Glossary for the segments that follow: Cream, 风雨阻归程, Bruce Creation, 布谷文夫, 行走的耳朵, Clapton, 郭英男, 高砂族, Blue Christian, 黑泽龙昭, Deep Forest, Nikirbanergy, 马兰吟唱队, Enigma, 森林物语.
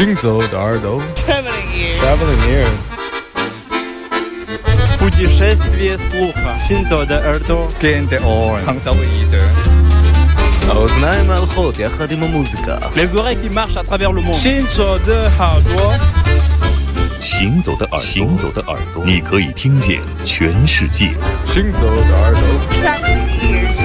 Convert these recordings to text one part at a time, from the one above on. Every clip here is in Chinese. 行走的耳朵 Traveling ears путешествие слуха 行走的耳朵 Кенте Орен 行走的耳朵 האוזניים הלכות יחד עם המוזיקה Les oreilles qui marchent à travers le monde 行走的耳朵行走的耳朵行走的耳朵你可以听见全世界行走的耳朵 Traveling ears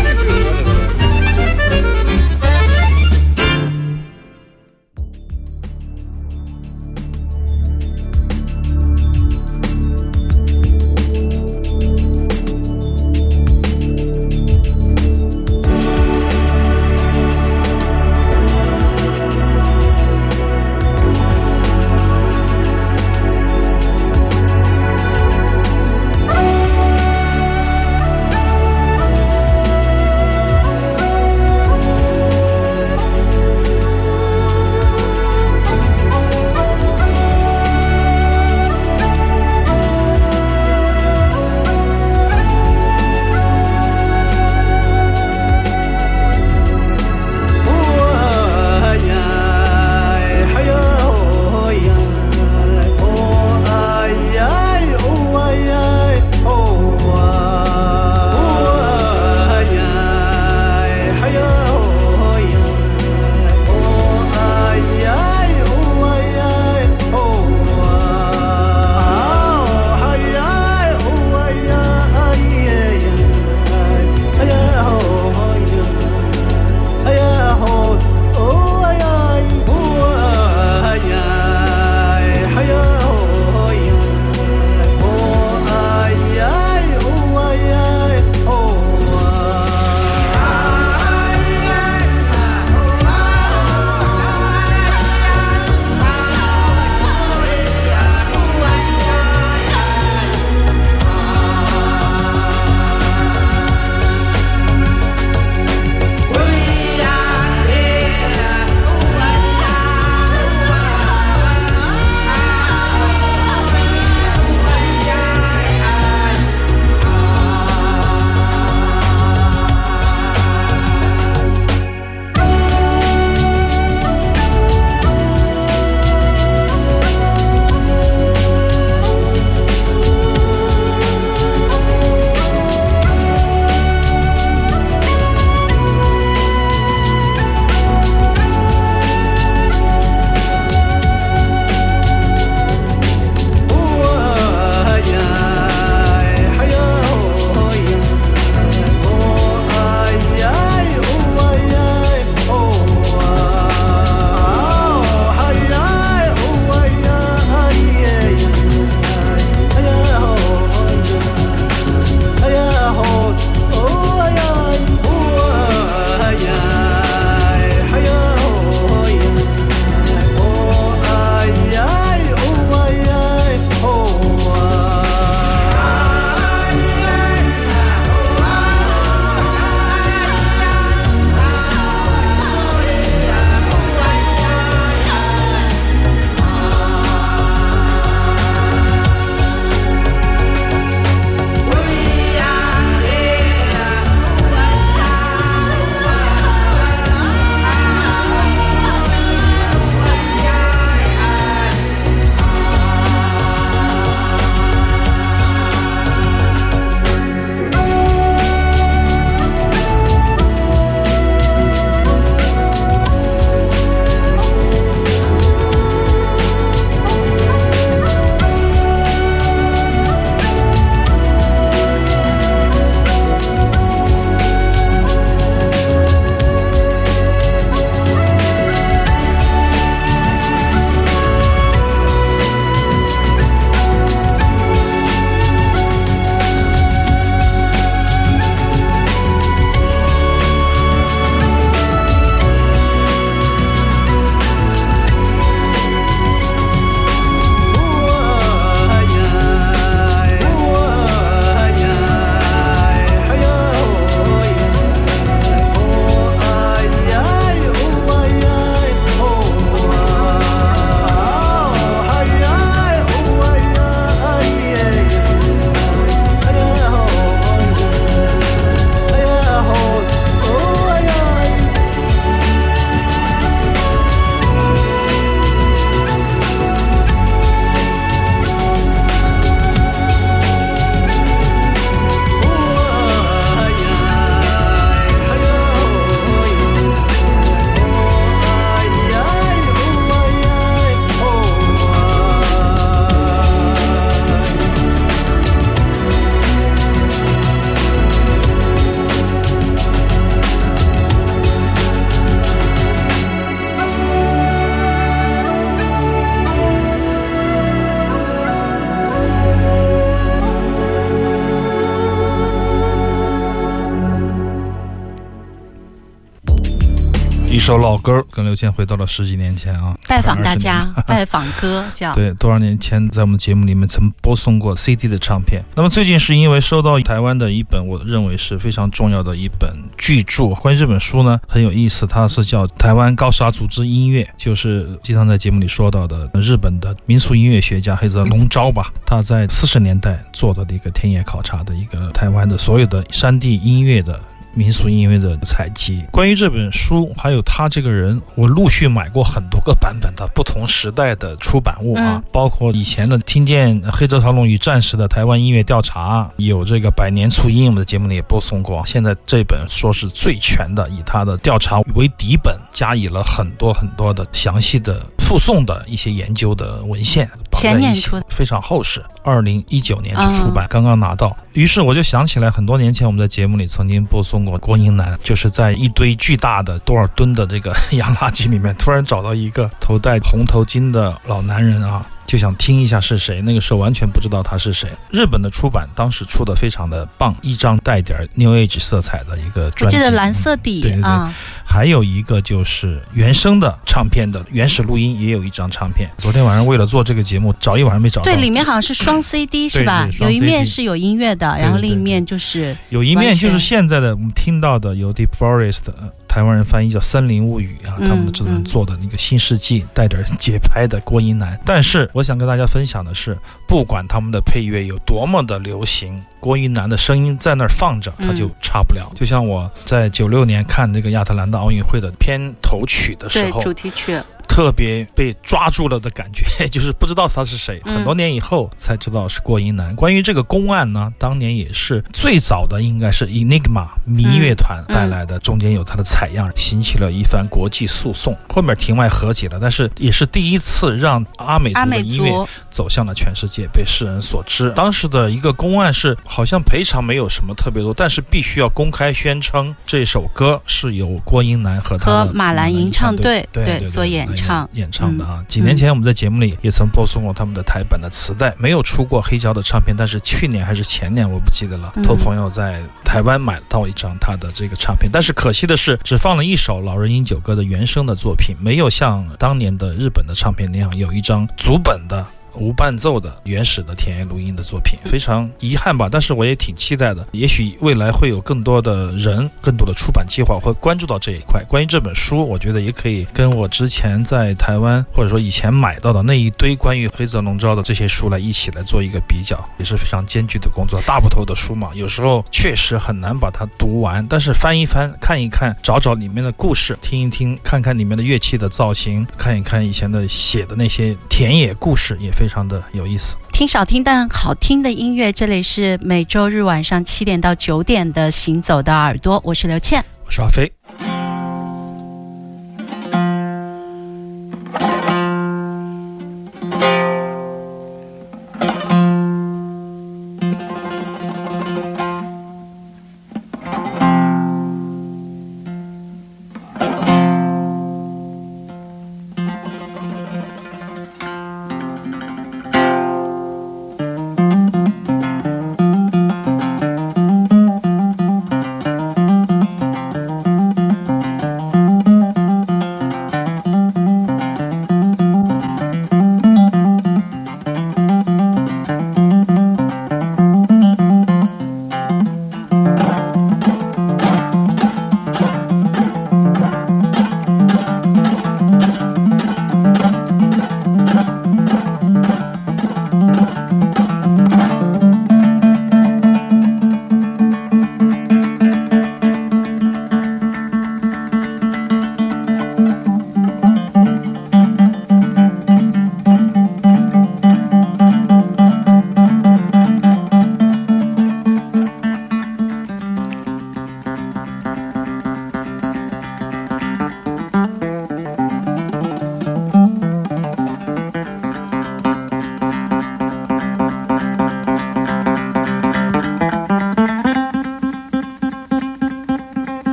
首老歌，跟刘谦回到了十几年前啊，拜访大家，拜访歌叫对，多少年前在我们节目里面曾播送过 CD 的唱片。那么最近是因为收到台湾的一本我认为是非常重要的一本巨著，关于这本书呢很有意思，它是叫台湾高沙族之音乐，就是经常在节目里说到的日本的民俗音乐学家黑泽龙昭吧，他在40年代做的一个田野考察的一个台湾的所有的山地音乐的民俗音乐的采集。关于这本书还有他这个人，我陆续买过很多个版本的不同时代的出版物啊，包括以前的听见黑泽陶龙与战士的台湾音乐调查，有这个百年促音，我们的节目里也播送过。现在这本说是最全的，以他的调查为底本，加以了很多很多的详细的附送的一些研究的文献，前年出的，非常厚实，2019年就出版，刚刚拿到。于是我就想起来，很多年前我们在节目里曾经播送过郭英男，就是在一堆巨大的多少吨的这个洋垃圾里面，突然找到一个头戴红头巾的老男人啊，就想听一下是谁，那个时候完全不知道他是谁。日本的出版当时出的非常的棒，一张带点 New Age 色彩的一个专辑，我记得蓝色底，对对对，还有一个就是原声的唱片的原始录音，也有一张唱片。昨天晚上为了做这个节目找一晚上没找到，对，里面好像是双 CD 是吧？对对，双 CD， 有一面是有音乐的，然后另一面就是有一面就是现在的我们听到的有 Deep Forest，台湾人翻译叫《森林物语》啊，他们这人做的那个新世纪带点节拍的郭英男。但是我想跟大家分享的是，不管他们的配乐有多么的流行，郭英男的声音在那儿放着他就差不了。就像我在96年看这个亚特兰大奥运会的片头曲的时候，主题曲特别被抓住了的感觉，就是不知道他是谁，很多年以后才知道是郭英男。关于这个公案呢，当年也是最早的应该是 Enigma 迷乐团带来的，中间有他的采样，引起了一番国际诉讼，后面庭外和解了，但是也是第一次让阿美族的音乐走向了全世界，被世人所知。当时的一个公案是好像赔偿没有什么特别多，但是必须要公开宣称这首歌是由郭英男和他马兰吟唱队所演演唱的啊。几年前我们在节目里也曾播送过他们的台版的磁带，没有出过黑胶的唱片，但是去年还是前年我不记得了，托朋友在台湾买到一张他的这个唱片，但是可惜的是只放了一首老人饮酒歌的原声的作品，没有像当年的日本的唱片那样有一张足本的无伴奏的原始的田野录音的作品，非常遗憾吧。但是我也挺期待的，也许未来会有更多的人，更多的出版计划会关注到这一块。关于这本书，我觉得也可以跟我之前在台湾或者说以前买到的那一堆关于黑泽龙昭的这些书来一起来做一个比较，也是非常艰巨的工作，大部头的书嘛，有时候确实很难把它读完，但是翻一翻，看一看，找找里面的故事，听一听，看看里面的乐器的造型，看一看以前的写的那些田野故事，也非常的有意思。听少听但好听的音乐，这里是每周日晚上7点到9点的行走的耳朵，我是刘倩，我是阿飞。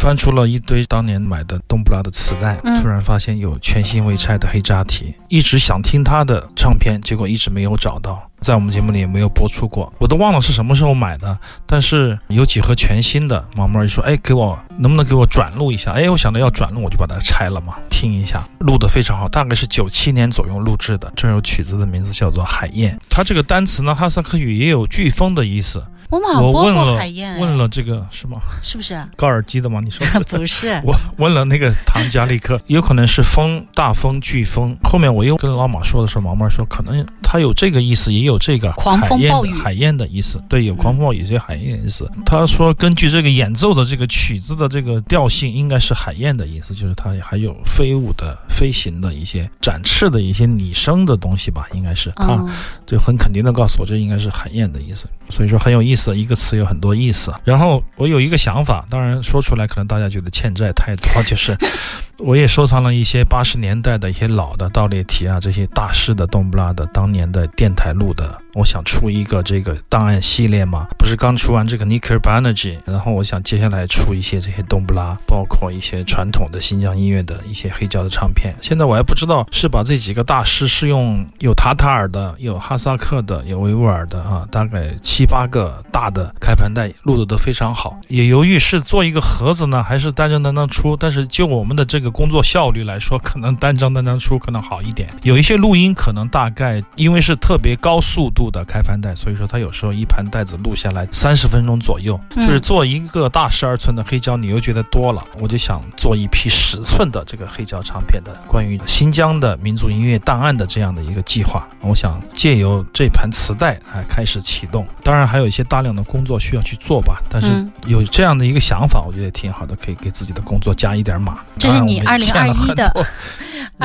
翻出了一堆当年买的冬不拉的磁带，突然发现有全新未拆的黑扎提，一直想听他的唱片，结果一直没有找到，在我们节目里也没有播出过，我都忘了是什么时候买的，但是有几盒全新的，毛毛就说，哎，给我能不能给我转录一下，哎，我想到要转录，我就把它拆了嘛，听一下，录得非常好，大概是97年左右录制的。这首曲子的名字叫做海燕，它这个单词呢，哈萨克语也有飓风的意思。我们好播过海燕，问了这个是吗？是不是高尔基的吗？你说不是？我问了那个唐加利克，有可能是风、大风、飓风。后面我又跟老马说的时候，毛毛说可能他有这个意思，也有这个狂风暴雨海燕的意思。对，有狂风暴雨，也有海燕的意思。他说根据这个演奏的这个曲子的这个调性，应该是海燕的意思，就是它还有飞舞的、飞行的一些展翅的一些拟声的东西吧，应该是他就很肯定的告诉我，这应该是海燕的意思。所以说很有意思。一个词有很多意思，然后我有一个想法，当然说出来可能大家觉得欠债太多，就是我也收藏了一些80年代的一些老的道列提啊，这些大师的冬不拉的当年的电台录的，我想出一个这个档案系列嘛，不是刚出完这个 Nikirbanergy， 然后我想接下来出一些这些冬不拉，包括一些传统的新疆音乐的一些黑胶的唱片。现在我还不知道是把这几个大师是用有塔塔尔的、有哈萨克的、有维吾尔的啊，大概7-8个大的开盘带录得非常好，也犹豫是做一个盒子呢，还是单张单张出，但是就我们的这个工作效率来说，可能单张单张出可能好一点。有一些录音可能大概因为是特别高速度的开盘带，所以说它有时候一盘带子录下来30分钟左右，就是做一个大12寸的黑胶你又觉得多了，我就想做一批10寸的这个黑胶唱片的关于新疆的民族音乐档案的这样的一个计划，我想借由这盘磁带开始启动。当然还有一些大量的工作需要去做吧，但是有这样的一个想法，我觉得挺好的，可以给自己的工作加一点码。这是你2021的，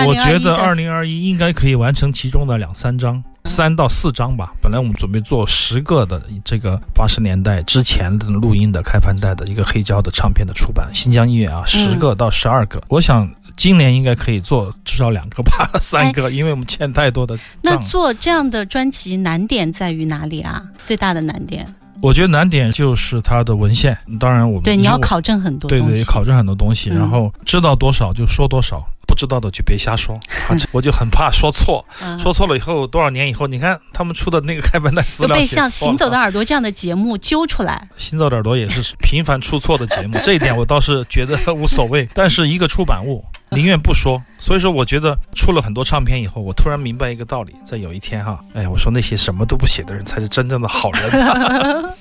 我觉得2021应该可以完成其中的2-3张。3到4张吧，本来我们准备做10个的这个80年代之前的录音的开盘带的一个黑胶的唱片的出版，新疆音乐啊，10个到12个，我想今年应该可以做至少2个吧，3个，因为我们欠太多的账。那做这样的专辑难点在于哪里啊？最大的难点？我觉得难点就是它的文献，当然我们对你要考证很多东西，对，考证很多东西，然后知道多少就说多少。不知道的就别瞎说，我就很怕说错，说错了以后多少年以后，你看他们出的那个开盘带资料被像《行走的耳朵》这样的节目揪出来，《行走的耳朵》也是频繁出错的节目，这一点我倒是觉得无所谓，但是一个出版物宁愿不说。所以说我觉得出了很多唱片以后，我突然明白一个道理，在有一天哎，我说那些什么都不写的人才是真正的好人。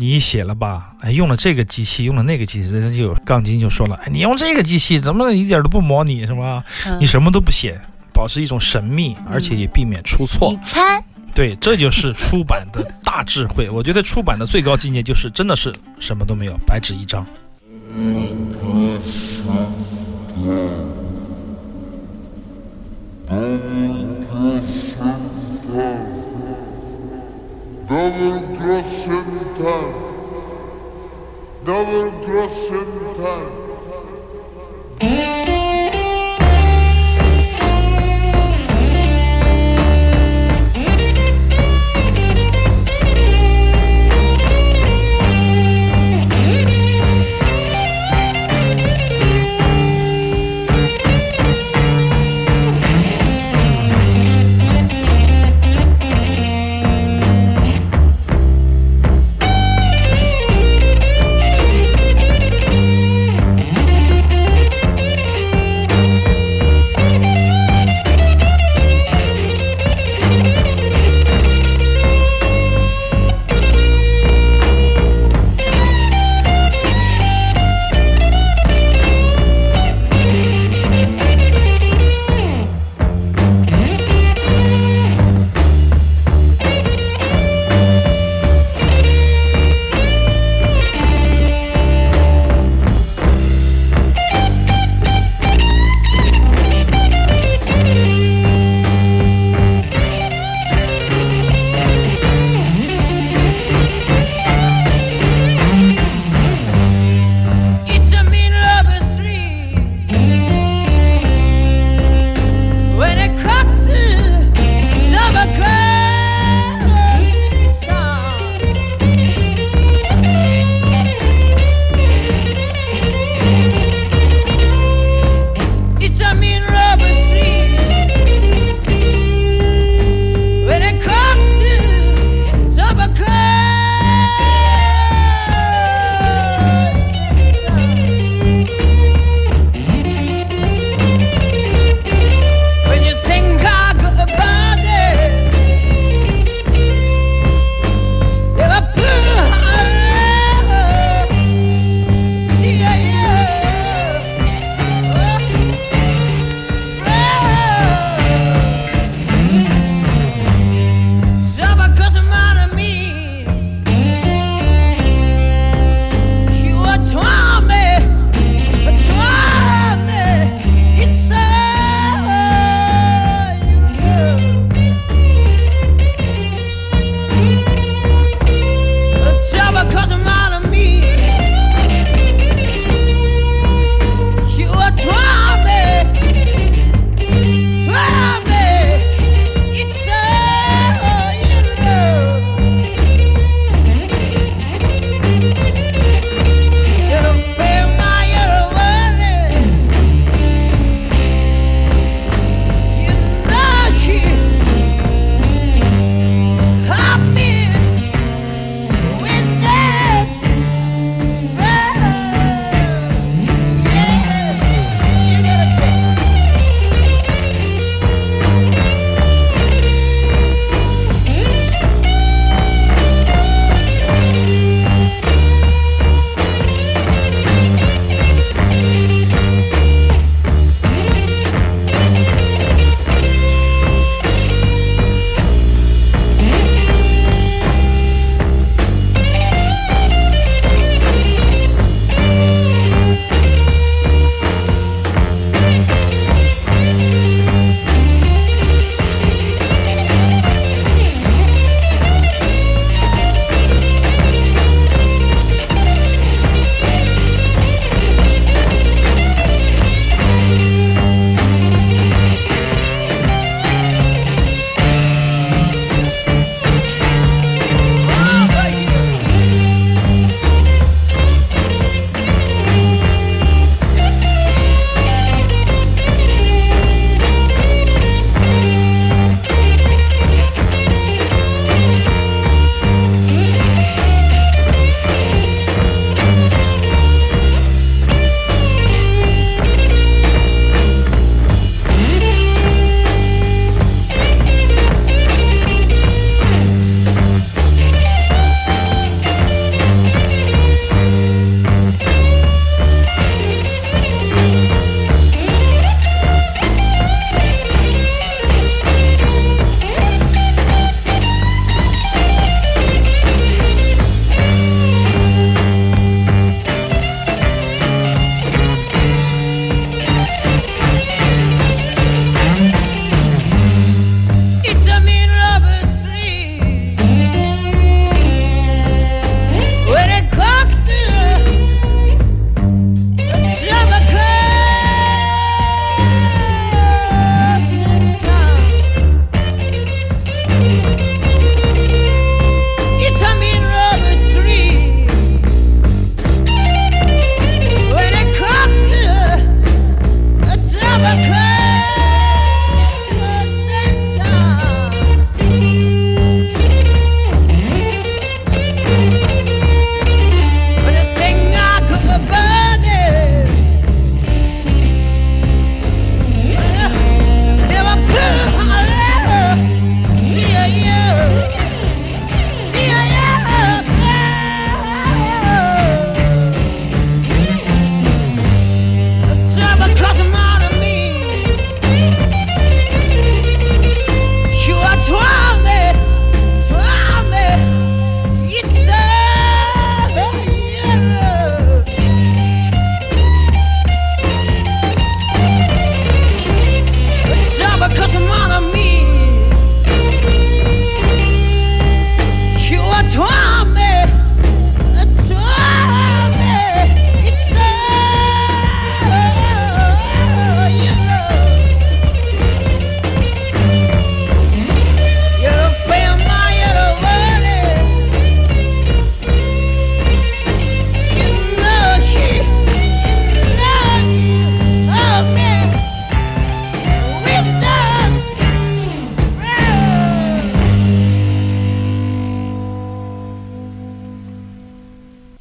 你写了吧，哎，用了这个机器，用了那个机器，人家就有杠精就说了，哎，你用这个机器怎么一点都不模拟是吧？你什么都不写，保持一种神秘，而且也避免出错。你猜？对，这就是出版的大智慧。我觉得出版的最高境界就是真的是什么都没有，白纸一张。Double crossing time.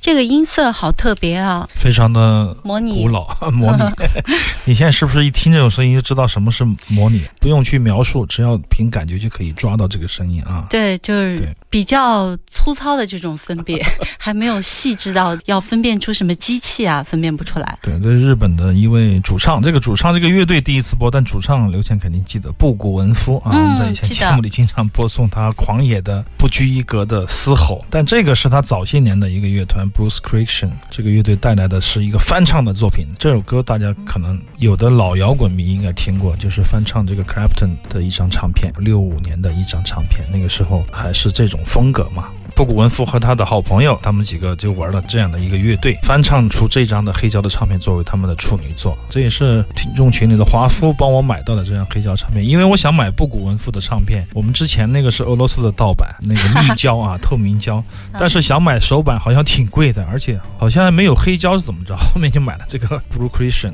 这个音色好特别啊，非常的古老模拟你现在是不是一听这种声音就知道什么是模拟？不用去描述，只要凭感觉就可以抓到这个声音啊。对，就是比较粗糙的这种分辨还没有细致到要分辨出什么机器啊，分辨不出来。对，这是日本的一位主唱，这个乐队第一次播，但主唱刘倩肯定记得，布谷文夫啊，我们在以前节目里经常播送他狂野的不拘一格的嘶吼，但这个是他早些年的一个乐团 Bruce Creation 这个乐队带来的是一个翻唱的作品。这首歌大家可能有的老摇滚迷应该听过，就是翻唱这个 Clapton 的一张唱片，65年的一张唱片，那个时候还是这种风格嘛。布谷文夫和他的好朋友，他们几个就玩了这样的一个乐队，翻唱出这张的黑胶的唱片作为他们的处女作。这也是听众群里的华夫帮我买到的这张黑胶唱片，因为我想买布谷文夫的唱片。我们之前那个是俄罗斯的盗版，那个密胶啊透明胶，但是想买手版好像挺贵的，而且好像还没有黑胶是怎么着，后面就买了这个 Blue Christian。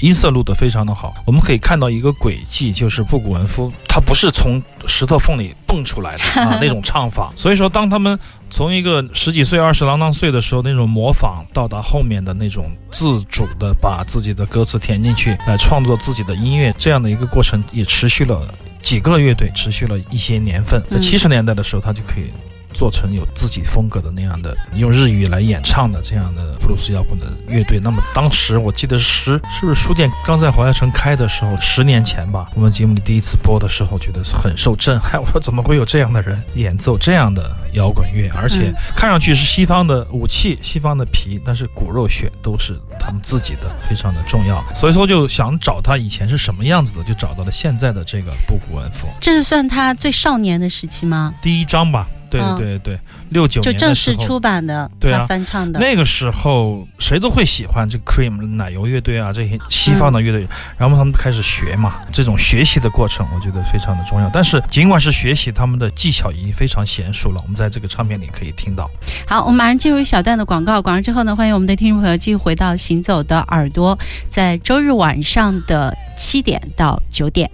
音色录得非常的好，我们可以看到一个轨迹，就是布谷文夫他不是从石头缝里蹦出来的啊那种唱法，所以说当他们从一个10几岁20郎当岁的时候那种模仿，到达后面的那种自主的把自己的歌词填进去来创作自己的音乐，这样的一个过程也持续了几个乐队，持续了一些年份。在70年代的时候他就可以做成有自己风格的那样的用日语来演唱的这样的布鲁斯摇滚的乐队。那么当时我记得是不是书店刚在华侨城开的时候，10年前吧，我们节目里第一次播的时候觉得很受震撼，我说怎么会有这样的人演奏这样的摇滚乐，而且看上去是西方的武器西方的皮，但是骨肉血都是他们自己的，非常的重要。所以说就想找他以前是什么样子的，就找到了现在的这个布谷文夫。这是算他最少年的时期吗？第一张吧，对，69年就正式出版的，对啊，他翻唱的。那个时候谁都会喜欢这个 Cream 奶油乐队啊，这些西方的乐队，然后他们开始学嘛，这种学习的过程我觉得非常的重要。但是尽管是学习，他们的技巧已经非常娴熟了，我们在这个唱片里可以听到。好，我们马上进入一小段的广告，广告之后呢，欢迎我们的听众朋友继续回到行走的耳朵，在周日晚上的7点到9点。